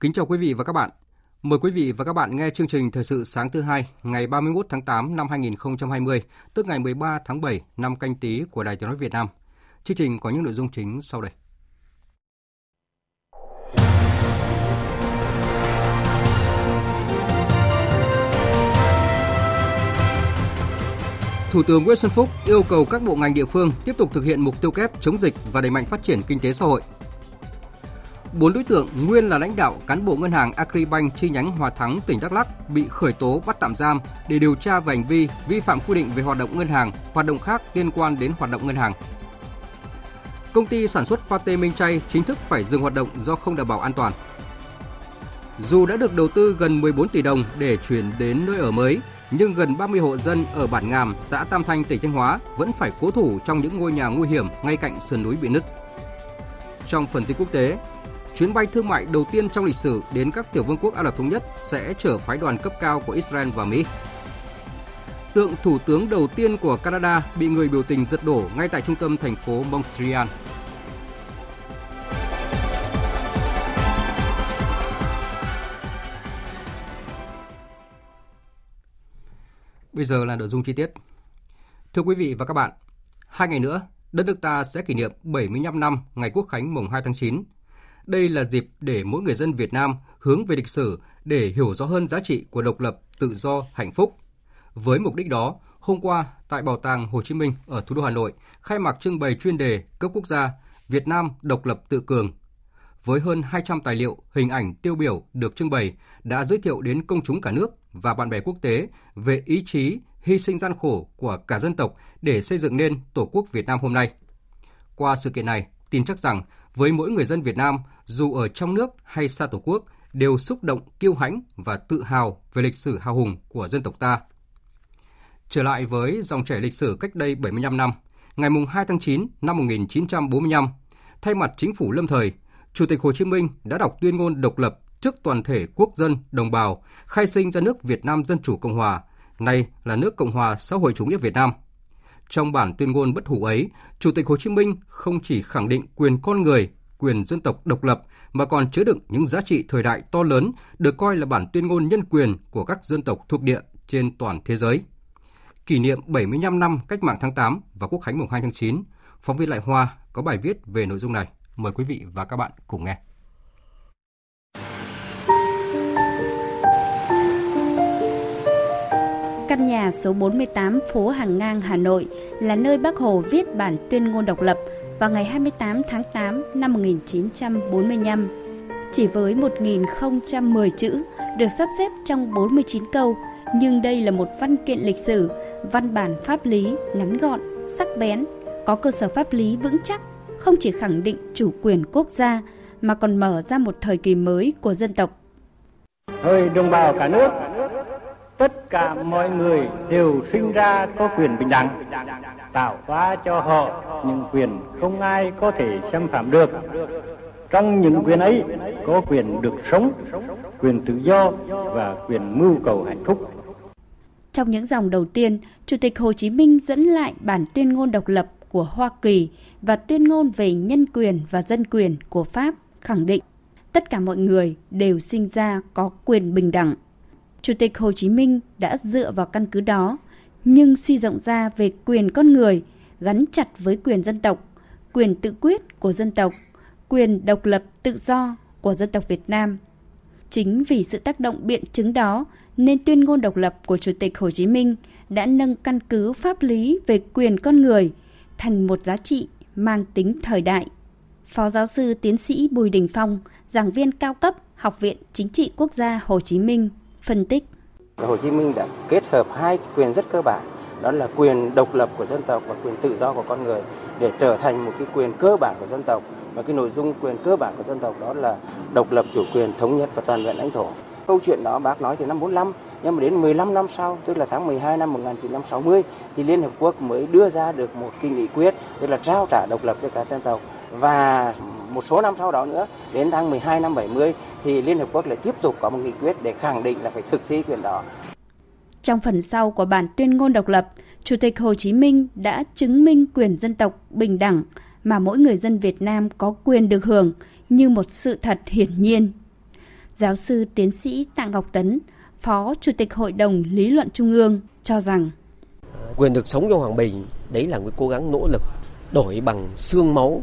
Kính chào quý vị và các bạn. Mời quý vị và các bạn nghe chương trình Thời sự sáng thứ Hai, ngày 31 tháng 8 năm 2020, tức ngày 13 tháng 7 năm Canh Tý của Đài Tiếng nói Việt Nam. Chương trình có những nội dung chính sau đây. Thủ tướng Nguyễn Xuân Phúc yêu cầu các bộ ngành địa phương tiếp tục thực hiện mục tiêu kép chống dịch và đẩy mạnh phát triển kinh tế xã hội. 4 đối tượng nguyên là lãnh đạo cán bộ ngân hàng Agribank chi nhánh Hòa Thắng, tỉnh Đắk Lắk bị khởi tố bắt tạm giam để điều tra về hành vi vi phạm quy định về hoạt động ngân hàng, hoạt động khác liên quan đến hoạt động ngân hàng. Công ty sản xuất Pate Minh Chay chính thức phải dừng hoạt động do không đảm bảo an toàn. Dù đã được đầu tư gần 14 tỷ đồng để chuyển đến nơi ở mới, nhưng gần 30 hộ dân ở bản Ngàm, xã Tam Thanh, tỉnh Thanh Hóa vẫn phải cố thủ trong những ngôi nhà nguy hiểm ngay cạnh sườn núi bị nứt. Trong phần tin quốc tế, chuyến bay thương mại đầu tiên trong lịch sử đến các tiểu vương quốc Ả Rập Thống Nhất sẽ chở phái đoàn cấp cao của Israel và Mỹ. Tượng thủ tướng đầu tiên của Canada bị người biểu tình giật đổ ngay tại trung tâm thành phố Montreal. Bây giờ là nội dung chi tiết. Thưa quý vị và các bạn, 2 ngày nữa, đất nước ta sẽ kỷ niệm 75 năm ngày Quốc khánh mùng 2 tháng 9. Đây là dịp để mỗi người dân Việt Nam hướng về lịch sử để hiểu rõ hơn giá trị của độc lập, tự do, hạnh phúc. Với mục đích đó, hôm qua tại Bảo tàng Hồ Chí Minh ở thủ đô Hà Nội khai mạc trưng bày chuyên đề cấp quốc gia Việt Nam độc lập tự cường. Với hơn 200 tài liệu, hình ảnh tiêu biểu được trưng bày đã giới thiệu đến công chúng cả nước và bạn bè quốc tế về ý chí, hy sinh gian khổ của cả dân tộc để xây dựng nên Tổ quốc Việt Nam hôm nay. Qua sự kiện này, tin chắc rằng với mỗi người dân Việt Nam, dù ở trong nước hay xa Tổ quốc, đều xúc động, kiêu hãnh và tự hào về lịch sử hào hùng của dân tộc ta. Trở lại với dòng chảy lịch sử cách đây 75 năm, ngày 2 tháng 9 năm 1945, thay mặt chính phủ lâm thời, Chủ tịch Hồ Chí Minh đã đọc tuyên ngôn độc lập trước toàn thể quốc dân, đồng bào, khai sinh ra nước Việt Nam Dân Chủ Cộng Hòa, nay là nước Cộng Hòa Xã hội Chủ nghĩa Việt Nam. Trong bản tuyên ngôn bất hủ ấy, Chủ tịch Hồ Chí Minh không chỉ khẳng định quyền con người, quyền dân tộc độc lập mà còn chứa đựng những giá trị thời đại to lớn được coi là bản tuyên ngôn nhân quyền của các dân tộc thuộc địa trên toàn thế giới. Kỷ niệm 75 năm Cách mạng tháng 8 và Quốc khánh mùng 2 tháng 9, phóng viên Lại Hoa có bài viết về nội dung này. Mời quý vị và các bạn cùng nghe. Căn nhà số 48 phố Hàng Ngang, Hà Nội là nơi Bác Hồ viết bản tuyên ngôn độc lập vào ngày 28 tháng 8 năm 1945. Chỉ với 1010 chữ được sắp xếp trong 49 câu, nhưng đây là một văn kiện lịch sử, văn bản pháp lý ngắn gọn, sắc bén, có cơ sở pháp lý vững chắc, không chỉ khẳng định chủ quyền quốc gia mà còn mở ra một thời kỳ mới của dân tộc. Ơi đồng bào cả nước, tất cả mọi người đều sinh ra có quyền bình đẳng, tạo hóa cho họ những quyền không ai có thể xâm phạm được. Trong những quyền ấy có quyền được sống, quyền tự do và quyền mưu cầu hạnh phúc. Trong những dòng đầu tiên, Chủ tịch Hồ Chí Minh dẫn lại bản tuyên ngôn độc lập của Hoa Kỳ và tuyên ngôn về nhân quyền và dân quyền của Pháp khẳng định tất cả mọi người đều sinh ra có quyền bình đẳng. Chủ tịch Hồ Chí Minh đã dựa vào căn cứ đó, nhưng suy rộng ra về quyền con người, gắn chặt với quyền dân tộc, quyền tự quyết của dân tộc, quyền độc lập tự do của dân tộc Việt Nam. Chính vì sự tác động biện chứng đó nên tuyên ngôn độc lập của Chủ tịch Hồ Chí Minh đã nâng căn cứ pháp lý về quyền con người thành một giá trị mang tính thời đại. Phó giáo sư tiến sĩ Bùi Đình Phong, giảng viên cao cấp Học viện Chính trị Quốc gia Hồ Chí Minh, phân tích. Hồ Chí Minh đã kết hợp hai quyền rất cơ bản, đó là quyền độc lập của dân tộc và quyền tự do của con người để trở thành một cái quyền cơ bản của dân tộc. Và cái nội dung quyền cơ bản của dân tộc đó là độc lập, chủ quyền, thống nhất và toàn vẹn lãnh thổ. Câu chuyện đó bác nói từ năm 45, nhưng mà đến 15 năm sau, tức là tháng 12 năm 1960, thì Liên Hợp Quốc mới đưa ra được một cái nghị quyết, tức là trao trả độc lập cho các dân tộc. Và một số năm sau đó nữa, đến tháng 12 năm 70, thì Liên Hợp Quốc lại tiếp tục có một nghị quyết để khẳng định là phải thực thi quyền đó. Trong phần sau của bản tuyên ngôn độc lập, Chủ tịch Hồ Chí Minh đã chứng minh quyền dân tộc bình đẳng mà mỗi người dân Việt Nam có quyền được hưởng như một sự thật hiển nhiên. Giáo sư tiến sĩ Tạ Ngọc Tấn, Phó Chủ tịch Hội đồng Lý luận Trung ương cho rằng quyền được sống trong hòa bình, đấy là người cố gắng nỗ lực đổi bằng xương máu,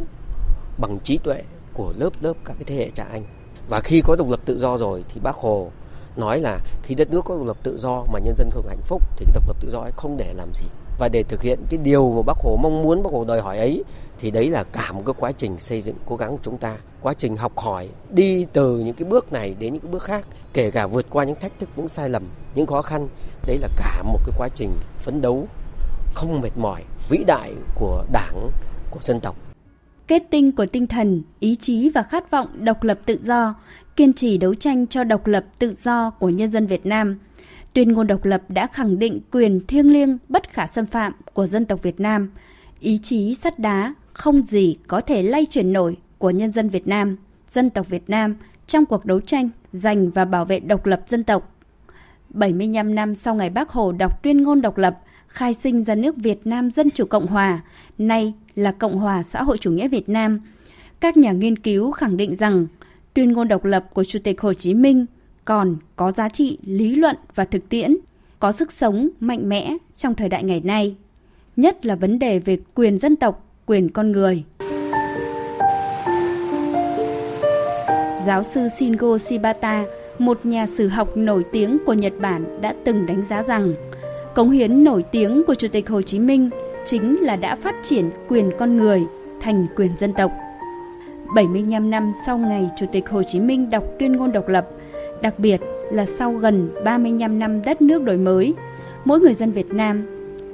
bằng trí tuệ của lớp các cái thế hệ cha anh. Và khi có độc lập tự do rồi thì Bác Hồ nói là khi đất nước có độc lập tự do mà nhân dân không hạnh phúc thì cái độc lập tự do ấy không để làm gì. Và để thực hiện cái điều mà Bác Hồ mong muốn, Bác Hồ đòi hỏi ấy, thì đấy là cả một cái quá trình xây dựng cố gắng của chúng ta, quá trình học hỏi, đi từ những cái bước này đến những cái bước khác, kể cả vượt qua những thách thức, những sai lầm, những khó khăn. Đấy là cả một cái quá trình phấn đấu không mệt mỏi, vĩ đại của Đảng, của dân tộc. Kết tinh của tinh thần, ý chí và khát vọng độc lập tự do, kiên trì đấu tranh cho độc lập tự do của nhân dân Việt Nam, tuyên ngôn độc lập đã khẳng định quyền thiêng liêng bất khả xâm phạm của dân tộc Việt Nam, ý chí sắt đá không gì có thể lay chuyển nổi của nhân dân Việt Nam, dân tộc Việt Nam trong cuộc đấu tranh giành và bảo vệ độc lập dân tộc. 75 năm sau ngày Bác Hồ đọc tuyên ngôn độc lập, khai sinh ra nước Việt Nam Dân Chủ Cộng Hòa, nay là Cộng Hòa Xã hội Chủ nghĩa Việt Nam, các nhà nghiên cứu khẳng định rằng tuyên ngôn độc lập của Chủ tịch Hồ Chí Minh còn có giá trị lý luận và thực tiễn, có sức sống mạnh mẽ trong thời đại ngày nay, nhất là vấn đề về quyền dân tộc, quyền con người. Giáo sư Shingo Shibata, một nhà sử học nổi tiếng của Nhật Bản, đã từng đánh giá rằng cống hiến nổi tiếng của Chủ tịch Hồ Chí Minh chính là đã phát triển quyền con người thành quyền dân tộc. 75 năm sau ngày Chủ tịch Hồ Chí Minh đọc tuyên ngôn độc lập, đặc biệt là sau gần 35 năm đất nước đổi mới, mỗi người dân Việt Nam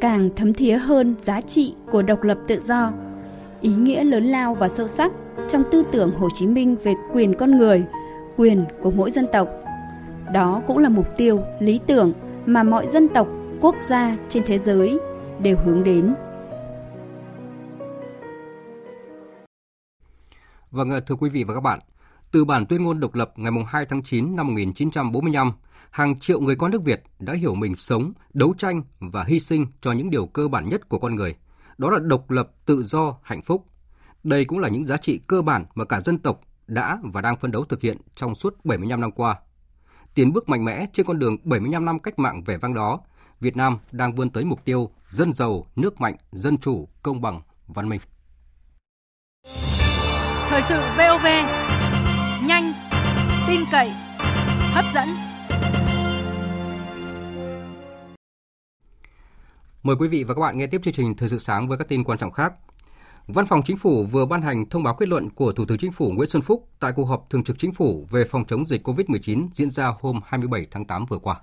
càng thấm thía hơn giá trị của độc lập tự do, ý nghĩa lớn lao và sâu sắc trong tư tưởng Hồ Chí Minh về quyền con người, quyền của mỗi dân tộc. Đó cũng là mục tiêu, lý tưởng mà mọi dân tộc, quốc gia trên thế giới đều hướng đến. Vâng, thưa quý vị và các bạn, từ bản tuyên ngôn độc lập ngày 2 tháng 9 năm 1945, hàng triệu người con nước Việt đã hiểu mình sống, đấu tranh và hy sinh cho những điều cơ bản nhất của con người. Đó là độc lập, tự do, hạnh phúc. Đây cũng là những giá trị cơ bản mà cả dân tộc đã và đang phấn đấu thực hiện trong suốt 75 năm qua. Tiến bước mạnh mẽ trên con đường 75 năm cách mạng vẻ vang đó, Việt Nam đang vươn tới mục tiêu dân giàu, nước mạnh, dân chủ, công bằng, văn minh. Thời sự VOV, nhanh, tin cậy, hấp dẫn. Mời quý vị và các bạn nghe tiếp chương trình Thời sự sáng với các tin quan trọng khác. Văn phòng Chính phủ vừa ban hành thông báo kết luận của Thủ tướng Chính phủ Nguyễn Xuân Phúc tại cuộc họp Thường trực Chính phủ về phòng chống dịch COVID-19 diễn ra hôm 27 tháng 8 vừa qua.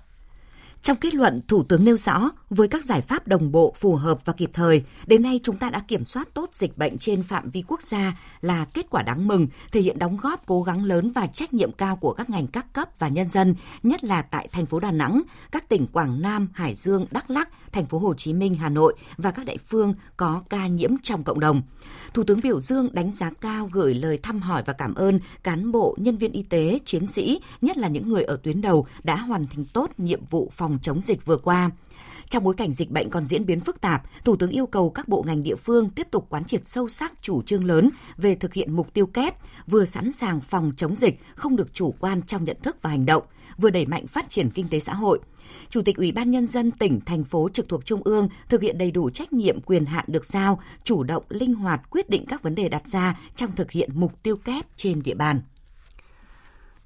Trong kết luận, Thủ tướng nêu rõ, với các giải pháp đồng bộ, phù hợp và kịp thời, đến nay chúng ta đã kiểm soát tốt dịch bệnh trên phạm vi quốc gia là kết quả đáng mừng, thể hiện đóng góp cố gắng lớn và trách nhiệm cao của các ngành các cấp và nhân dân, nhất là tại thành phố Đà Nẵng, các tỉnh Quảng Nam, Hải Dương, Đắk Lắk, thành phố Hồ Chí Minh, Hà Nội và các địa phương có ca nhiễm trong cộng đồng. Thủ tướng biểu dương, đánh giá cao, gửi lời thăm hỏi và cảm ơn cán bộ, nhân viên y tế, chiến sĩ, nhất là những người ở tuyến đầu đã hoàn thành tốt nhiệm vụ phòng chống dịch vừa qua. Trong bối cảnh dịch bệnh còn diễn biến phức tạp, Thủ tướng yêu cầu các bộ ngành địa phương tiếp tục quán triệt sâu sắc chủ trương lớn về thực hiện mục tiêu kép, vừa sẵn sàng phòng chống dịch, không được chủ quan trong nhận thức và hành động, vừa đẩy mạnh phát triển kinh tế xã hội. Chủ tịch Ủy ban Nhân dân tỉnh, thành phố trực thuộc Trung ương thực hiện đầy đủ trách nhiệm, quyền hạn được giao, chủ động, linh hoạt, quyết định các vấn đề đặt ra trong thực hiện mục tiêu kép trên địa bàn.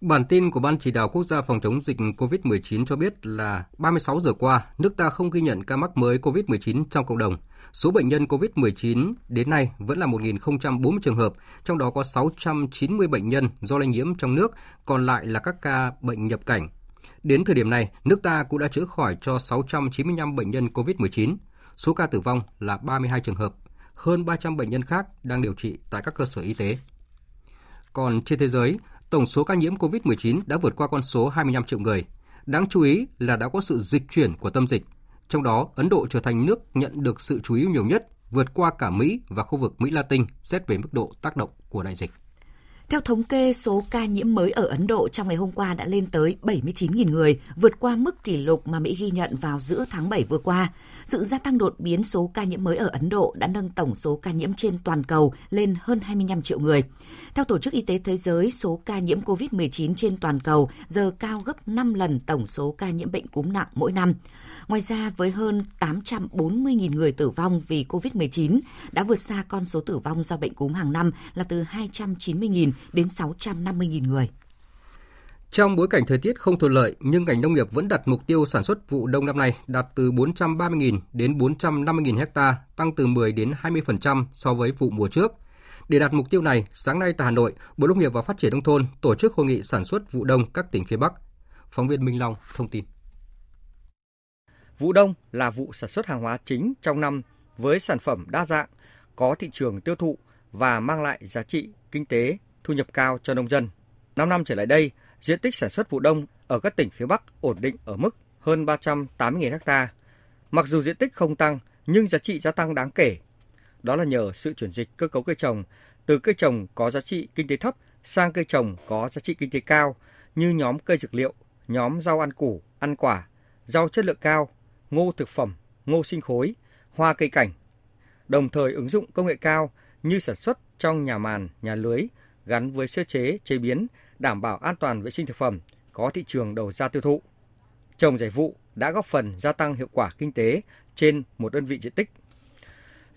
Bản tin của Ban Chỉ đạo Quốc gia phòng chống dịch COVID-19 cho biết là 36 giờ qua, nước ta không ghi nhận ca mắc mới COVID-19 trong cộng đồng. Số bệnh nhân COVID-19 đến nay vẫn là 1.040 trường hợp, trong đó có 690 bệnh nhân do lây nhiễm trong nước, còn lại là các ca bệnh nhập cảnh. Đến thời điểm này, nước ta cũng đã chữa khỏi cho 695 bệnh nhân COVID-19. Số ca tử vong là 32 trường hợp. Hơn 300 bệnh nhân khác đang điều trị tại các cơ sở y tế. Còn trên thế giới, tổng số ca nhiễm COVID-19 đã vượt qua con số 25 triệu người. Đáng chú ý là đã có sự dịch chuyển của tâm dịch. Trong đó, Ấn Độ trở thành nước nhận được sự chú ý nhiều nhất, vượt qua cả Mỹ và khu vực Mỹ Latin xét về mức độ tác động của đại dịch. Theo thống kê, số ca nhiễm mới ở Ấn Độ trong ngày hôm qua đã lên tới 79.000 người, vượt qua mức kỷ lục mà Mỹ ghi nhận vào giữa tháng 7 vừa qua. Sự gia tăng đột biến số ca nhiễm mới ở Ấn Độ đã nâng tổng số ca nhiễm trên toàn cầu lên hơn 25 triệu người. Theo Tổ chức Y tế Thế giới, số ca nhiễm COVID-19 trên toàn cầu giờ cao gấp 5 lần tổng số ca nhiễm bệnh cúm nặng mỗi năm. Ngoài ra, với hơn 840.000 người tử vong vì COVID-19 đã vượt xa con số tử vong do bệnh cúm hàng năm là từ 290.000 đến 650.000 người. Trong bối cảnh thời tiết không thuận lợi, nhưng ngành nông nghiệp vẫn đặt mục tiêu sản xuất vụ đông năm nay đạt từ 430.000 đến 450.000 ha, tăng từ 10 đến 20% so với vụ mùa trước. Để đạt mục tiêu này, sáng nay tại Hà Nội, Bộ Nông nghiệp và Phát triển Nông thôn tổ chức hội nghị sản xuất vụ đông các tỉnh phía Bắc. Phóng viên Minh Long thông tin. Vụ đông là vụ sản xuất hàng hóa chính trong năm với sản phẩm đa dạng, có thị trường tiêu thụ và mang lại giá trị kinh tế, thu nhập cao cho nông dân. 5 năm trở lại đây, diện tích sản xuất vụ đông ở các tỉnh phía Bắc ổn định ở mức hơn 380.000 ha. Mặc dù diện tích không tăng, nhưng giá trị gia tăng đáng kể. Đó là nhờ sự chuyển dịch cơ cấu cây trồng, từ cây trồng có giá trị kinh tế thấp sang cây trồng có giá trị kinh tế cao như nhóm cây dược liệu, nhóm rau ăn củ, ăn quả, rau chất lượng cao, ngô thực phẩm, ngô sinh khối, hoa cây cảnh. Đồng thời ứng dụng công nghệ cao như sản xuất trong nhà màn, nhà lưới, gắn với sơ chế, chế biến, đảm bảo an toàn vệ sinh thực phẩm, có thị trường đầu ra tiêu thụ. Trồng giải vụ đã góp phần gia tăng hiệu quả kinh tế trên một đơn vị diện tích.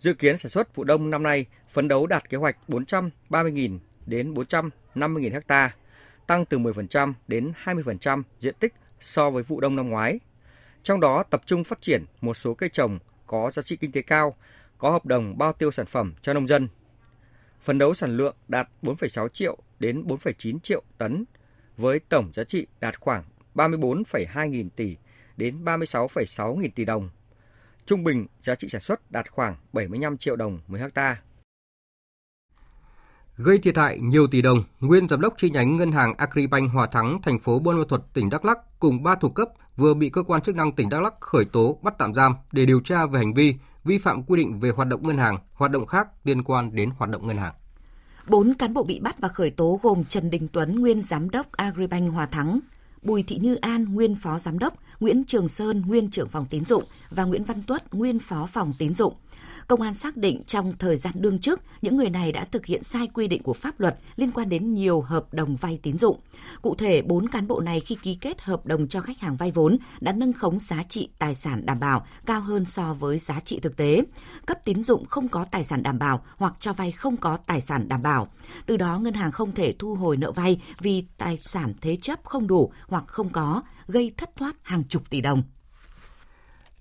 Dự kiến sản xuất vụ đông năm nay phấn đấu đạt kế hoạch 430.000 đến 450.000 ha, tăng từ 10% đến 20% diện tích so với vụ đông năm ngoái. Trong đó tập trung phát triển một số cây trồng có giá trị kinh tế cao, có hợp đồng bao tiêu sản phẩm cho nông dân. Phấn đấu sản lượng đạt 4,6 triệu đến 4,9 triệu tấn, với tổng giá trị đạt khoảng 34,2 nghìn tỷ đến 36,6 nghìn tỷ đồng. Trung bình giá trị sản xuất đạt khoảng 75 triệu đồng một ha. Gây thiệt hại nhiều tỷ đồng, nguyên giám đốc chi nhánh ngân hàng Agribank Hòa Thắng, thành phố Buôn Ma Thuột, tỉnh Đắk Lắk cùng 3 thuộc cấp vừa bị cơ quan chức năng tỉnh Đắk Lắk khởi tố bắt tạm giam để điều tra về hành vi vi phạm quy định về hoạt động ngân hàng, hoạt động khác liên quan đến hoạt động ngân hàng. 4 cán bộ bị bắt và khởi tố gồm Trần Đình Tuấn, nguyên giám đốc Agribank Hòa Thắng, Bùi Thị Như An, nguyên phó giám đốc, Nguyễn Trường Sơn, nguyên trưởng phòng tín dụng và Nguyễn Văn Tuất, nguyên phó phòng tín dụng. Công an xác định trong thời gian đương chức, những người này đã thực hiện sai quy định của pháp luật liên quan đến nhiều hợp đồng vay tín dụng. Cụ thể, 4 cán bộ này khi ký kết hợp đồng cho khách hàng vay vốn đã nâng khống giá trị tài sản đảm bảo cao hơn so với giá trị thực tế, cấp tín dụng không có tài sản đảm bảo hoặc cho vay không có tài sản đảm bảo. Từ đó, ngân hàng không thể thu hồi nợ vay vì tài sản thế chấp không đủ hoặc không có, gây thất thoát hàng chục tỷ đồng.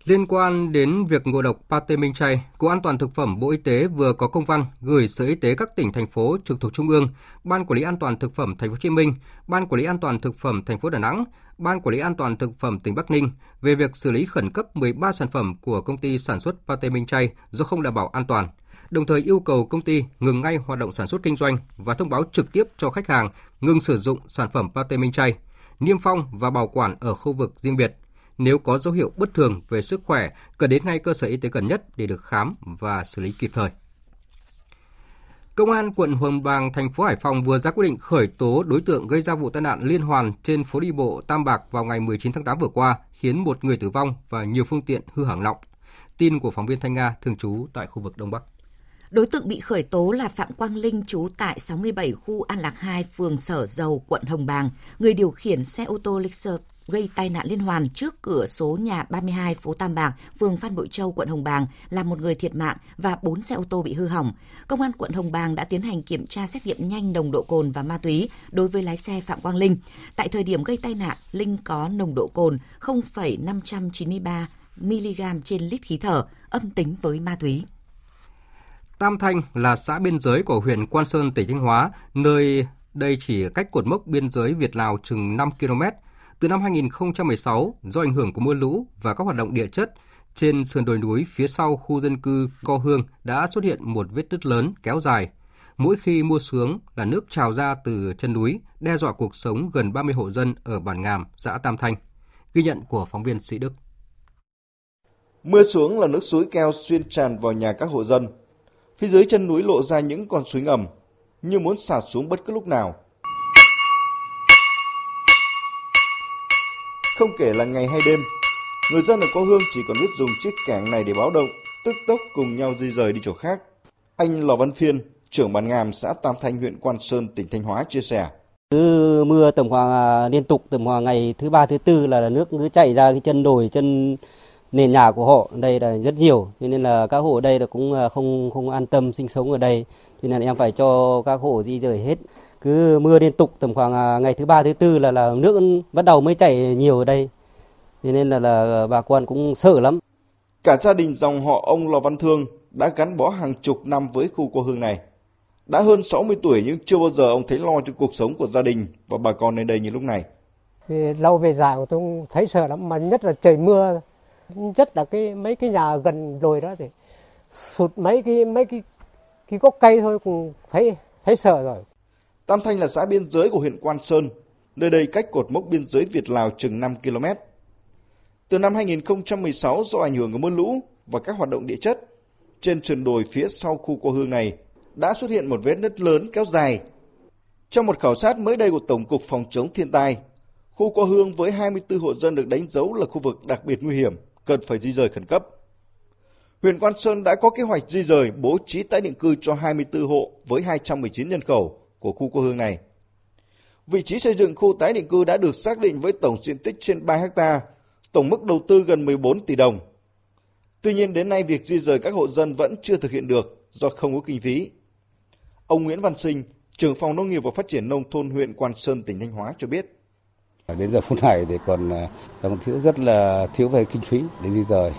Liên quan đến việc ngộ độc Pate Minh Chay, Cục An toàn Thực phẩm Bộ Y tế vừa có công văn gửi Sở Y tế các tỉnh, thành phố trực thuộc Trung ương, Ban Quản lý An toàn Thực phẩm Thành phố Hồ Chí Minh, Ban Quản lý An toàn Thực phẩm Thành phố Đà Nẵng, Ban Quản lý An toàn Thực phẩm tỉnh Bắc Ninh về việc xử lý khẩn cấp 13 sản phẩm của công ty sản xuất Pate Minh Chay do không đảm bảo an toàn, đồng thời yêu cầu công ty ngừng ngay hoạt động sản xuất kinh doanh và thông báo trực tiếp cho khách hàng ngừng sử dụng sản phẩm Pate Minh Chay, niêm phong và bảo quản ở khu vực riêng biệt. Nếu có dấu hiệu bất thường về sức khỏe, cần đến ngay cơ sở y tế gần nhất để được khám và xử lý kịp thời. Công an quận Hồng Bàng, thành phố Hải Phòng vừa ra quyết định khởi tố đối tượng gây ra vụ tai nạn liên hoàn trên phố đi bộ Tam Bạc vào ngày 19 tháng 8 vừa qua, khiến 1 người tử vong và nhiều phương tiện hư hỏng nặng. Tin của phóng viên Thanh Nga thường trú tại khu vực Đông Bắc. Đối tượng bị khởi tố là Phạm Quang Linh, trú tại 67 khu An Lạc 2, phường Sở Dầu, quận Hồng Bàng, người điều khiển xe ô tô Lexus gây tai nạn liên hoàn trước cửa số nhà 32 phố Tam Bạc, phường Phan Bội Châu, quận Hồng Bàng, làm 1 người thiệt mạng và 4 xe ô tô bị hư hỏng. Công an quận Hồng Bàng đã tiến hành kiểm tra xét nghiệm nhanh nồng độ cồn và ma túy đối với lái xe Phạm Quang Linh. Tại thời điểm gây tai nạn, Linh có nồng độ cồn 0,593 mg trên lít khí thở, âm tính với ma túy. Tam Thanh là xã biên giới của huyện Quan Sơn, tỉnh Thanh Hóa, nơi đây chỉ cách cột mốc biên giới Việt-Lào chừng 5 km. Từ năm 2016, do ảnh hưởng của mưa lũ và các hoạt động địa chất, trên sườn đồi núi phía sau khu dân cư Co Hương đã xuất hiện một vết nứt lớn kéo dài. Mỗi khi mưa xuống là nước trào ra từ chân núi, đe dọa cuộc sống gần 30 hộ dân ở bản Ngàm, xã Tam Thanh. Ghi nhận của phóng viên Sĩ Đức. Mưa xuống là nước suối keo xuyên tràn vào nhà các hộ dân. Phía dưới chân núi lộ ra những con suối ngầm, như muốn sạt xuống bất cứ lúc nào. Không kể là ngày hay đêm, người dân ở Co Hương chỉ còn biết dùng chiếc cảng này để báo động, tức tốc cùng nhau di rời đi chỗ khác. Anh Lò Văn Phiên, trưởng bản Ngàm, xã Tam Thanh, huyện Quan Sơn, tỉnh Thanh Hóa chia sẻ. Cứ mưa tầm khoảng liên tục, tầm khoảng ngày thứ ba, thứ tư là nước cứ chảy ra cái chân đồi, chân nền nhà của họ đây là rất nhiều, cho nên là các hộ ở đây là cũng không an tâm sinh sống ở đây, cho nên em phải cho các hộ di rời hết. Cứ mưa liên tục tầm khoảng ngày thứ ba, thứ tư là nước bắt đầu mới chảy nhiều ở đây, cho nên là bà con cũng sợ lắm. Cả gia đình dòng họ ông Lò Văn Thương đã gắn bó hàng chục năm với khu Co Hương này. Đã hơn 60 tuổi nhưng chưa bao giờ ông thấy lo cho cuộc sống của gia đình và bà con nơi đây như lúc này. Vì lâu về dài tôi cũng thấy sợ lắm, mà nhất là trời mưa, nhất là mấy cái nhà gần đồi đó thì sụt mấy cái gốc cây thôi cũng thấy sợ rồi. Tam Thanh là xã biên giới của huyện Quan Sơn, nơi đây cách cột mốc biên giới Việt Lào chừng 5 km. Từ năm 2016 do ảnh hưởng của mưa lũ và các hoạt động địa chất, trên sườn đồi phía sau khu Co Hương này đã xuất hiện một vết nứt lớn kéo dài. Trong một khảo sát mới đây của Tổng cục Phòng chống thiên tai, khu Co Hương với 24 hộ dân được đánh dấu là khu vực đặc biệt nguy hiểm, cần phải di rời khẩn cấp. Huyện Quan Sơn đã có kế hoạch di rời, bố trí tái định cư cho 24 hộ với 219 nhân khẩu của khu Co Hương này. Vị trí xây dựng khu tái định cư đã được xác định với tổng diện tích trên 3 ha, tổng mức đầu tư gần 14 tỷ đồng. Tuy nhiên đến nay việc di rời các hộ dân vẫn chưa thực hiện được do không có kinh phí. Ông Nguyễn Văn Sinh, trưởng phòng Nông nghiệp và Phát triển Nông thôn huyện Quan Sơn, tỉnh Thanh Hóa cho biết. Đến giờ phút này thì còn rất là thiếu về kinh phí để di rời.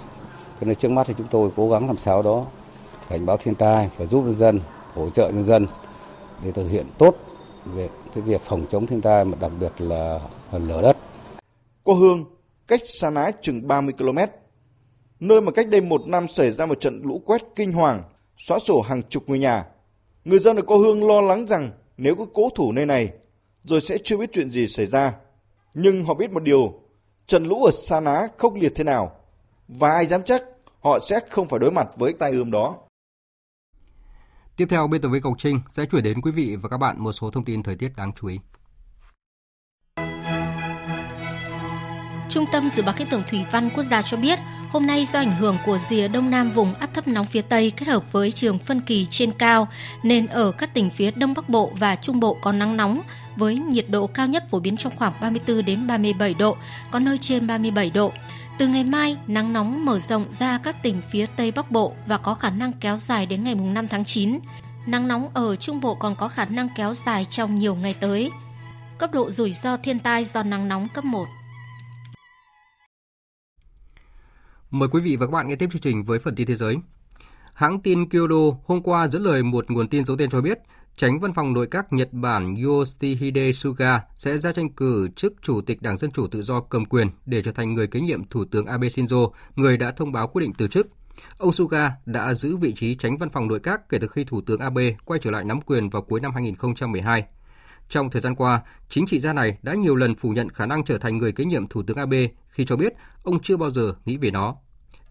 Cho nên trước mắt thì chúng tôi cố gắng làm sao đó cảnh báo thiên tai và giúp nhân dân, hỗ trợ nhân dân để thực hiện tốt về cái việc phòng chống thiên tai, mà đặc biệt là lở đất. Co Hương cách Sa Ná chừng 30 km, nơi mà cách đây một năm xảy ra một trận lũ quét kinh hoàng, xóa sổ hàng chục ngôi nhà. Người dân ở Co Hương lo lắng rằng nếu cứ cố thủ nơi này, rồi sẽ chưa biết chuyện gì xảy ra. Nhưng họ biết một điều, trận lũ ở Sa Ná khốc liệt thế nào, và ai dám chắc họ sẽ không phải đối mặt với tai ương đó. Tiếp theo, biên tập viên Ngọc Trinh sẽ chuyển đến quý vị và các bạn một số thông tin thời tiết đáng chú ý. Trung tâm Dự báo Khí tượng Thủy văn Quốc gia cho biết, hôm nay do ảnh hưởng của rìa đông nam vùng áp thấp nóng phía Tây kết hợp với trường phân kỳ trên cao, nên ở các tỉnh phía Đông Bắc Bộ và Trung Bộ có nắng nóng, với nhiệt độ cao nhất phổ biến trong khoảng 34-37 độ, có nơi trên 37 độ. Từ ngày mai, nắng nóng mở rộng ra các tỉnh phía Tây Bắc Bộ và có khả năng kéo dài đến ngày 5 tháng 9. Nắng nóng ở Trung Bộ còn có khả năng kéo dài trong nhiều ngày tới. Cấp độ rủi ro thiên tai do nắng nóng cấp 1. Mời quý vị và các bạn nghe tiếp chương trình với phần tin thế giới. Hãng tin Kyodo hôm qua dẫn lời một nguồn tin giấu tên cho biết, Chánh văn phòng nội các Nhật Bản Yoshihide Suga sẽ ra tranh cử chức Chủ tịch Đảng Dân Chủ Tự do cầm quyền để trở thành người kế nhiệm Thủ tướng Abe Shinzo, người đã thông báo quyết định từ chức. Ông Suga đã giữ vị trí Chánh văn phòng nội các kể từ khi Thủ tướng Abe quay trở lại nắm quyền vào cuối năm 2012. Trong thời gian qua, chính trị gia này đã nhiều lần phủ nhận khả năng trở thành người kế nhiệm Thủ tướng Abe khi cho biết ông chưa bao giờ nghĩ về nó.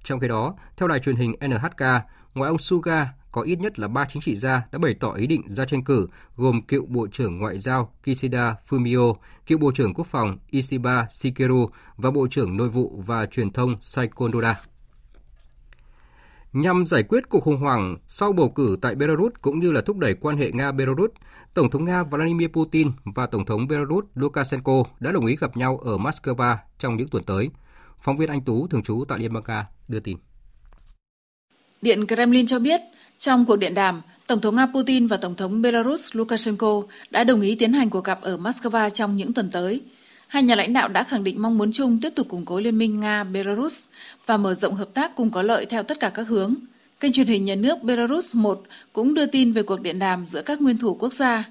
Trong khi đó, theo đài truyền hình NHK, ngoài ông Suga, có ít nhất là 3 chính trị gia đã bày tỏ ý định ra tranh cử, gồm cựu Bộ trưởng Ngoại giao Kishida Fumio, cựu Bộ trưởng Quốc phòng Ishiba Shigeru và Bộ trưởng Nội vụ và Truyền thông Saiko Noda. Nhằm giải quyết cuộc khủng hoảng sau bầu cử tại Belarus cũng như là thúc đẩy quan hệ Nga-Belarus, Tổng thống Nga Vladimir Putin và Tổng thống Belarus Lukashenko đã đồng ý gặp nhau ở Moscow trong những tuần tới. Phóng viên Anh Tú, thường trú tại Liên bang Nga, đưa tin. Điện Kremlin cho biết, trong cuộc điện đàm, Tổng thống Nga Putin và Tổng thống Belarus Lukashenko đã đồng ý tiến hành cuộc gặp ở Moscow trong những tuần tới. Hai nhà lãnh đạo đã khẳng định mong muốn chung tiếp tục củng cố liên minh Nga-Belarus và mở rộng hợp tác cùng có lợi theo tất cả các hướng. Kênh truyền hình nhà nước Belarus 1 cũng đưa tin về cuộc điện đàm giữa các nguyên thủ quốc gia.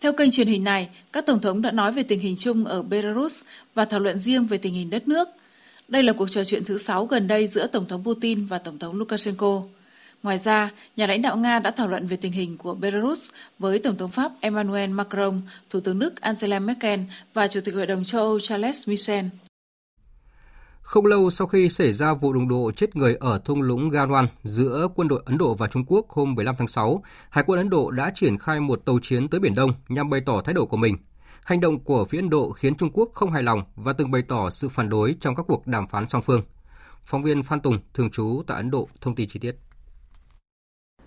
Theo kênh truyền hình này, các tổng thống đã nói về tình hình chung ở Belarus và thảo luận riêng về tình hình đất nước. Đây là cuộc trò chuyện thứ 6 gần đây giữa Tổng thống Putin và Tổng thống Lukashenko. Ngoài ra, nhà lãnh đạo Nga đã thảo luận về tình hình của Belarus với Tổng thống Pháp Emmanuel Macron, Thủ tướng Đức Angela Merkel và Chủ tịch Hội đồng châu Âu Charles Michel. Không lâu sau khi xảy ra vụ đụng độ chết người ở thung lũng Galwan giữa quân đội Ấn Độ và Trung Quốc hôm 15 tháng 6, Hải quân Ấn Độ đã triển khai một tàu chiến tới Biển Đông nhằm bày tỏ thái độ của mình. Hành động của phía Ấn Độ khiến Trung Quốc không hài lòng và từng bày tỏ sự phản đối trong các cuộc đàm phán song phương. Phóng viên Phan Tùng, thường trú tại Ấn Độ, thông tin chi tiết.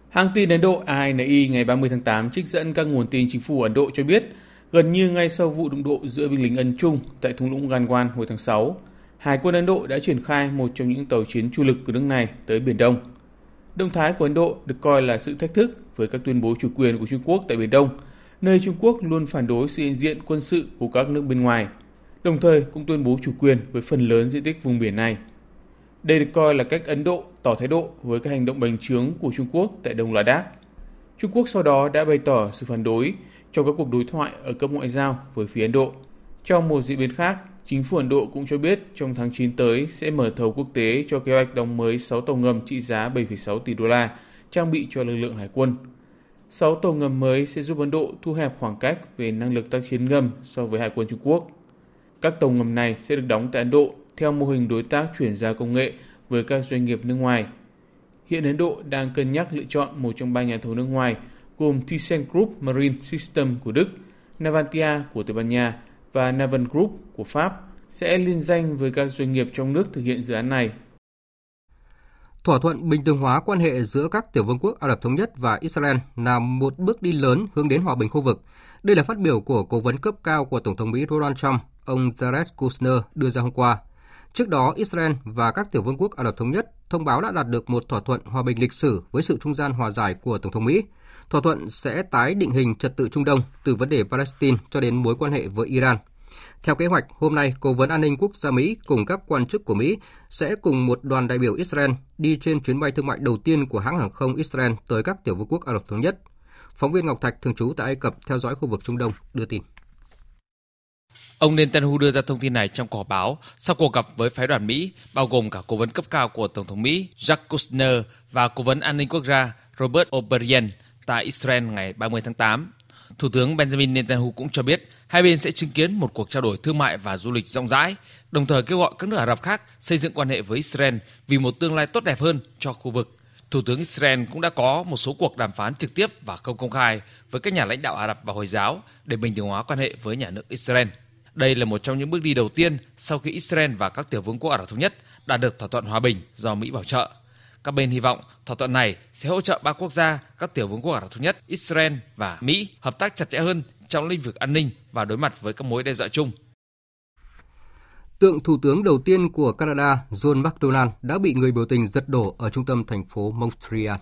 Hãng tin Ấn Độ ANI ngày 30 tháng 8 trích dẫn các nguồn tin chính phủ Ấn Độ cho biết, gần như ngay sau vụ đụng độ giữa binh lính Ấn Trung tại thung lũng Galwan hồi tháng 6, Hải quân Ấn Độ đã triển khai một trong những tàu chiến chủ lực của nước này tới Biển Đông. Động thái của Ấn Độ được coi là sự thách thức với các tuyên bố chủ quyền của Trung Quốc tại Biển Đông, nơi Trung Quốc luôn phản đối sự hiện diện quân sự của các nước bên ngoài, đồng thời cũng tuyên bố chủ quyền với phần lớn diện tích vùng biển này. Đây được coi là cách Ấn Độ tỏ thái độ với các hành động bành trướng của Trung Quốc tại Đông Ladakh. Trung Quốc sau đó đã bày tỏ sự phản đối trong các cuộc đối thoại ở cấp ngoại giao với phía Ấn Độ. Trong một diễn biến khác, chính phủ Ấn Độ cũng cho biết trong tháng 9 tới sẽ mở thầu quốc tế cho kế hoạch đóng mới 6 tàu ngầm trị giá 7,6 tỷ đô la trang bị cho lực lượng hải quân. 6 tàu ngầm mới sẽ giúp Ấn Độ thu hẹp khoảng cách về năng lực tác chiến ngầm so với Hải quân Trung Quốc. Các tàu ngầm này sẽ được đóng tại Ấn Độ theo mô hình đối tác chuyển giao công nghệ với các doanh nghiệp nước ngoài. Hiện Ấn Độ đang cân nhắc lựa chọn một trong 3 nhà thầu nước ngoài gồm Thyssen Group Marine System của Đức, Navantia của Tây Ban Nha và Navan Group của Pháp sẽ liên danh với các doanh nghiệp trong nước thực hiện dự án này. Thỏa thuận bình thường hóa quan hệ giữa các tiểu vương quốc Ả Rập Thống Nhất và Israel là một bước đi lớn hướng đến hòa bình khu vực. Đây là phát biểu của cố vấn cấp cao của Tổng thống Mỹ Donald Trump, ông Jared Kushner đưa ra hôm qua. Trước đó, Israel và các tiểu vương quốc Ả Rập Thống Nhất thông báo đã đạt được một thỏa thuận hòa bình lịch sử với sự trung gian hòa giải của Tổng thống Mỹ. Thỏa thuận sẽ tái định hình trật tự Trung Đông từ vấn đề Palestine cho đến mối quan hệ với Iran. Theo kế hoạch, hôm nay, Cố vấn An ninh Quốc gia Mỹ cùng các quan chức của Mỹ sẽ cùng một đoàn đại biểu Israel đi trên chuyến bay thương mại đầu tiên của hãng hàng không Israel tới các tiểu vương quốc Ả Rập Thống Nhất. Phóng viên Ngọc Thạch, thường trú tại Ai Cập, theo dõi khu vực Trung Đông, đưa tin. Ông Netanyahu đưa ra thông tin này trong cuộc họp báo sau cuộc gặp với phái đoàn Mỹ, bao gồm cả cố vấn cấp cao của Tổng thống Mỹ Jared Kushner và cố vấn an ninh quốc gia Robert O'Brien tại Israel ngày 30 tháng 8. Thủ tướng Benjamin Netanyahu cũng cho biết hai bên sẽ chứng kiến một cuộc trao đổi thương mại và du lịch rộng rãi, đồng thời kêu gọi các nước Ả Rập khác xây dựng quan hệ với Israel vì một tương lai tốt đẹp hơn cho khu vực. Thủ tướng Israel cũng đã có một số cuộc đàm phán trực tiếp và không công khai với các nhà lãnh đạo Ả Rập và Hồi giáo để bình thường hóa quan hệ với nhà nước Israel. Đây là một trong những bước đi đầu tiên sau khi Israel và các tiểu vương quốc Ả Rập Thống Nhất đạt được thỏa thuận hòa bình do Mỹ bảo trợ. Các bên hy vọng thỏa thuận này sẽ hỗ trợ ba quốc gia, các tiểu vương quốc Ả Rập Thống Nhất, Israel và Mỹ hợp tác chặt chẽ hơn trong lĩnh vực an ninh và đối mặt với các mối đe dọa chung. Tượng thủ tướng đầu tiên của Canada John McDonald đã bị người biểu tình giật đổ ở trung tâm thành phố Montreal.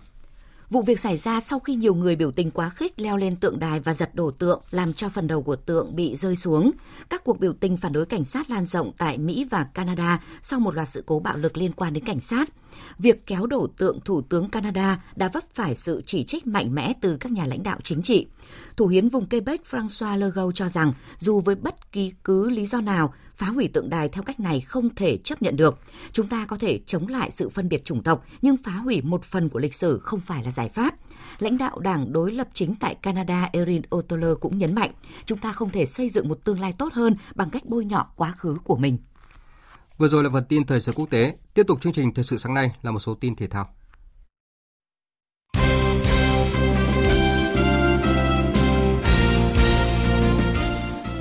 Vụ việc xảy ra sau khi nhiều người biểu tình quá khích leo lên tượng đài và giật đổ tượng, làm cho phần đầu của tượng bị rơi xuống. Các cuộc biểu tình phản đối cảnh sát lan rộng tại Mỹ và Canada sau một loạt sự cố bạo lực liên quan đến cảnh sát. Việc kéo đổ tượng Thủ tướng Canada đã vấp phải sự chỉ trích mạnh mẽ từ các nhà lãnh đạo chính trị. Thủ hiến vùng Quebec François Legault cho rằng dù với bất kỳ cứ lý do nào, phá hủy tượng đài theo cách này không thể chấp nhận được. Chúng ta có thể chống lại sự phân biệt chủng tộc, nhưng phá hủy một phần của lịch sử không phải là giải pháp. Lãnh đạo đảng đối lập chính tại Canada Erin O'Toole cũng nhấn mạnh, chúng ta không thể xây dựng một tương lai tốt hơn bằng cách bôi nhọ quá khứ của mình. Vừa rồi là phần tin thời sự quốc tế. Tiếp tục chương trình thời sự sáng nay là một số tin thể thao.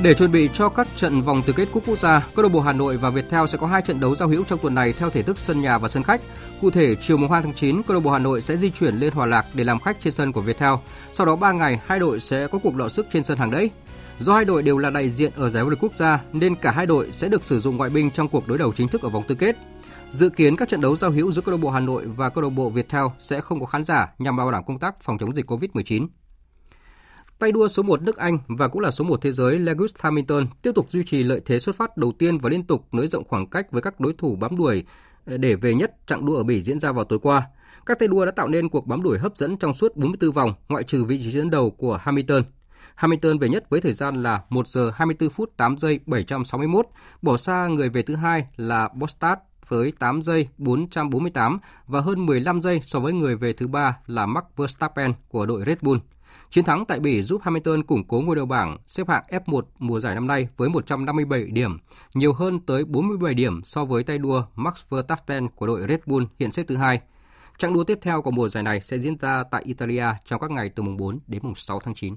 Để chuẩn bị cho các trận vòng tứ kết Cúp Quốc gia, câu lạc bộ Hà Nội và Viettel sẽ có 2 trận đấu giao hữu trong tuần này theo thể thức sân nhà và sân khách. Cụ thể, chiều mùng 2 tháng 9, câu lạc bộ Hà Nội sẽ di chuyển lên Hòa Lạc để làm khách trên sân của Viettel. Sau đó 3 ngày, hai đội sẽ có cuộc đọ sức trên sân Hàng Đẫy. Do hai đội đều là đại diện ở giải vô địch quốc gia nên cả hai đội sẽ được sử dụng ngoại binh trong cuộc đối đầu chính thức ở vòng tứ kết. Dự kiến các trận đấu giao hữu giữa câu lạc bộ Hà Nội và câu lạc bộ Viettel sẽ không có khán giả nhằm bảo đảm công tác phòng chống dịch Covid-19. Tay đua số 1 nước Anh và cũng là số 1 thế giới Lewis Hamilton tiếp tục duy trì lợi thế xuất phát đầu tiên và liên tục nới rộng khoảng cách với các đối thủ bám đuổi để về nhất chặng đua ở Bỉ diễn ra vào tối qua. Các tay đua đã tạo nên cuộc bám đuổi hấp dẫn trong suốt 44 vòng, ngoại trừ vị trí dẫn đầu của Hamilton. Hamilton về nhất với thời gian là 1 giờ 24 phút 8 giây 761, bỏ xa người về thứ hai là Bottas với 8 giây 448 và hơn 15 giây so với người về thứ ba là Max Verstappen của đội Red Bull. Chiến thắng tại Bỉ giúp Hamilton củng cố ngôi đầu bảng xếp hạng F1 mùa giải năm nay với 157 điểm, nhiều hơn tới 47 điểm so với tay đua Max Verstappen của đội Red Bull hiện xếp thứ hai. Chặng đua tiếp theo của mùa giải này sẽ diễn ra tại Italia trong các ngày từ mùng 4 đến mùng 6 tháng 9.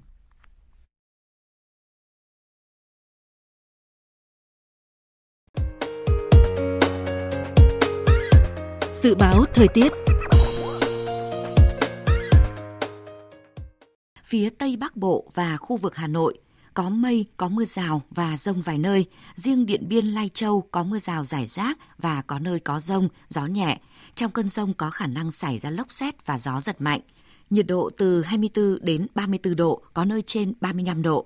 Dự báo thời tiết. Phía Tây Bắc Bộ và khu vực Hà Nội có mây, có mưa rào và dông vài nơi. Riêng Điện Biên, Lai Châu có mưa rào rải rác và có nơi có dông, gió nhẹ. Trong cơn dông có khả năng xảy ra lốc sét và gió giật mạnh. Nhiệt độ từ 24 đến 34 độ, có nơi trên 35 độ.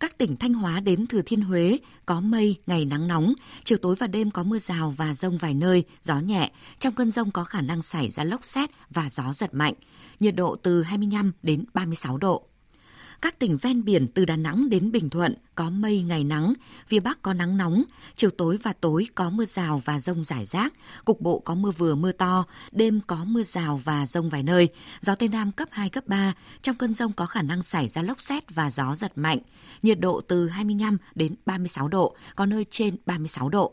Các tỉnh Thanh Hóa đến Thừa Thiên Huế có mây, ngày nắng nóng, chiều tối và đêm có mưa rào và dông vài nơi, gió nhẹ. Trong cơn dông có khả năng xảy ra lốc sét và gió giật mạnh. Nhiệt độ từ 25 đến 36 độ. Các tỉnh ven biển từ Đà Nẵng đến Bình Thuận có mây, ngày nắng, phía Bắc có nắng nóng, chiều tối và tối có mưa rào và dông rải rác, cục bộ có mưa vừa mưa to, đêm có mưa rào và dông vài nơi, gió Tây Nam cấp 2, cấp 3, trong cơn dông có khả năng xảy ra lốc sét và gió giật mạnh, nhiệt độ từ 25 đến 36 độ, có nơi trên 36 độ.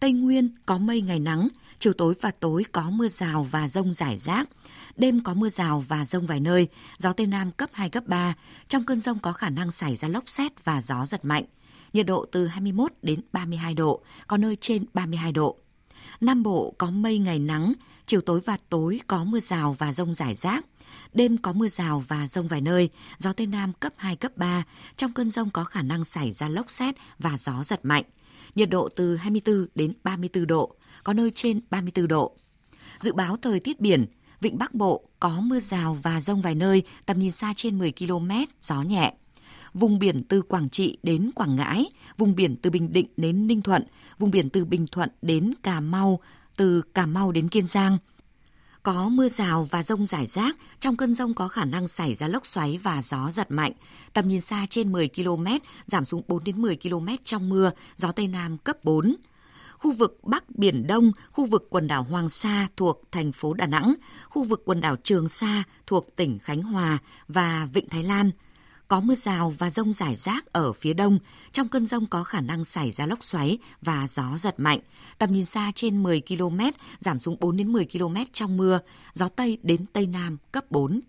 Tây Nguyên có mây, ngày nắng, chiều tối và tối có mưa rào và dông rải rác. Đêm có mưa rào và dông vài nơi, gió Tây Nam cấp 2, cấp 3. Trong cơn dông có khả năng xảy ra lốc sét và gió giật mạnh. Nhiệt độ từ 21 đến 32 độ, có nơi trên 32 độ. Nam Bộ có mây, ngày nắng, chiều tối và tối có mưa rào và dông rải rác. Đêm có mưa rào và dông vài nơi, gió Tây Nam cấp 2, cấp 3. Trong cơn dông có khả năng xảy ra lốc sét và gió giật mạnh. Nhiệt độ từ 24 đến 34 độ, có nơi trên 34 độ. Dự báo thời tiết biển, Vịnh Bắc Bộ có mưa rào và dông vài nơi, tầm nhìn xa trên 10 km, gió nhẹ. Vùng biển từ Quảng Trị đến Quảng Ngãi, vùng biển từ Bình Định đến Ninh Thuận, vùng biển từ Bình Thuận đến Cà Mau, từ Cà Mau đến Kiên Giang. Có mưa rào và dông rải rác, trong cơn dông có khả năng xảy ra lốc xoáy và gió giật mạnh. Tầm nhìn xa trên 10 km, giảm xuống 4 đến 10 km trong mưa, gió Tây Nam cấp 4. Khu vực Bắc Biển Đông, khu vực quần đảo Hoàng Sa thuộc thành phố Đà Nẵng, khu vực quần đảo Trường Sa thuộc tỉnh Khánh Hòa và Vịnh Thái Lan. Có mưa rào và dông rải rác ở phía đông, trong cơn dông có khả năng xảy ra lốc xoáy và gió giật mạnh. Tầm nhìn xa trên 10 km, giảm xuống 4 đến 10 km trong mưa, gió Tây đến Tây Nam cấp 4.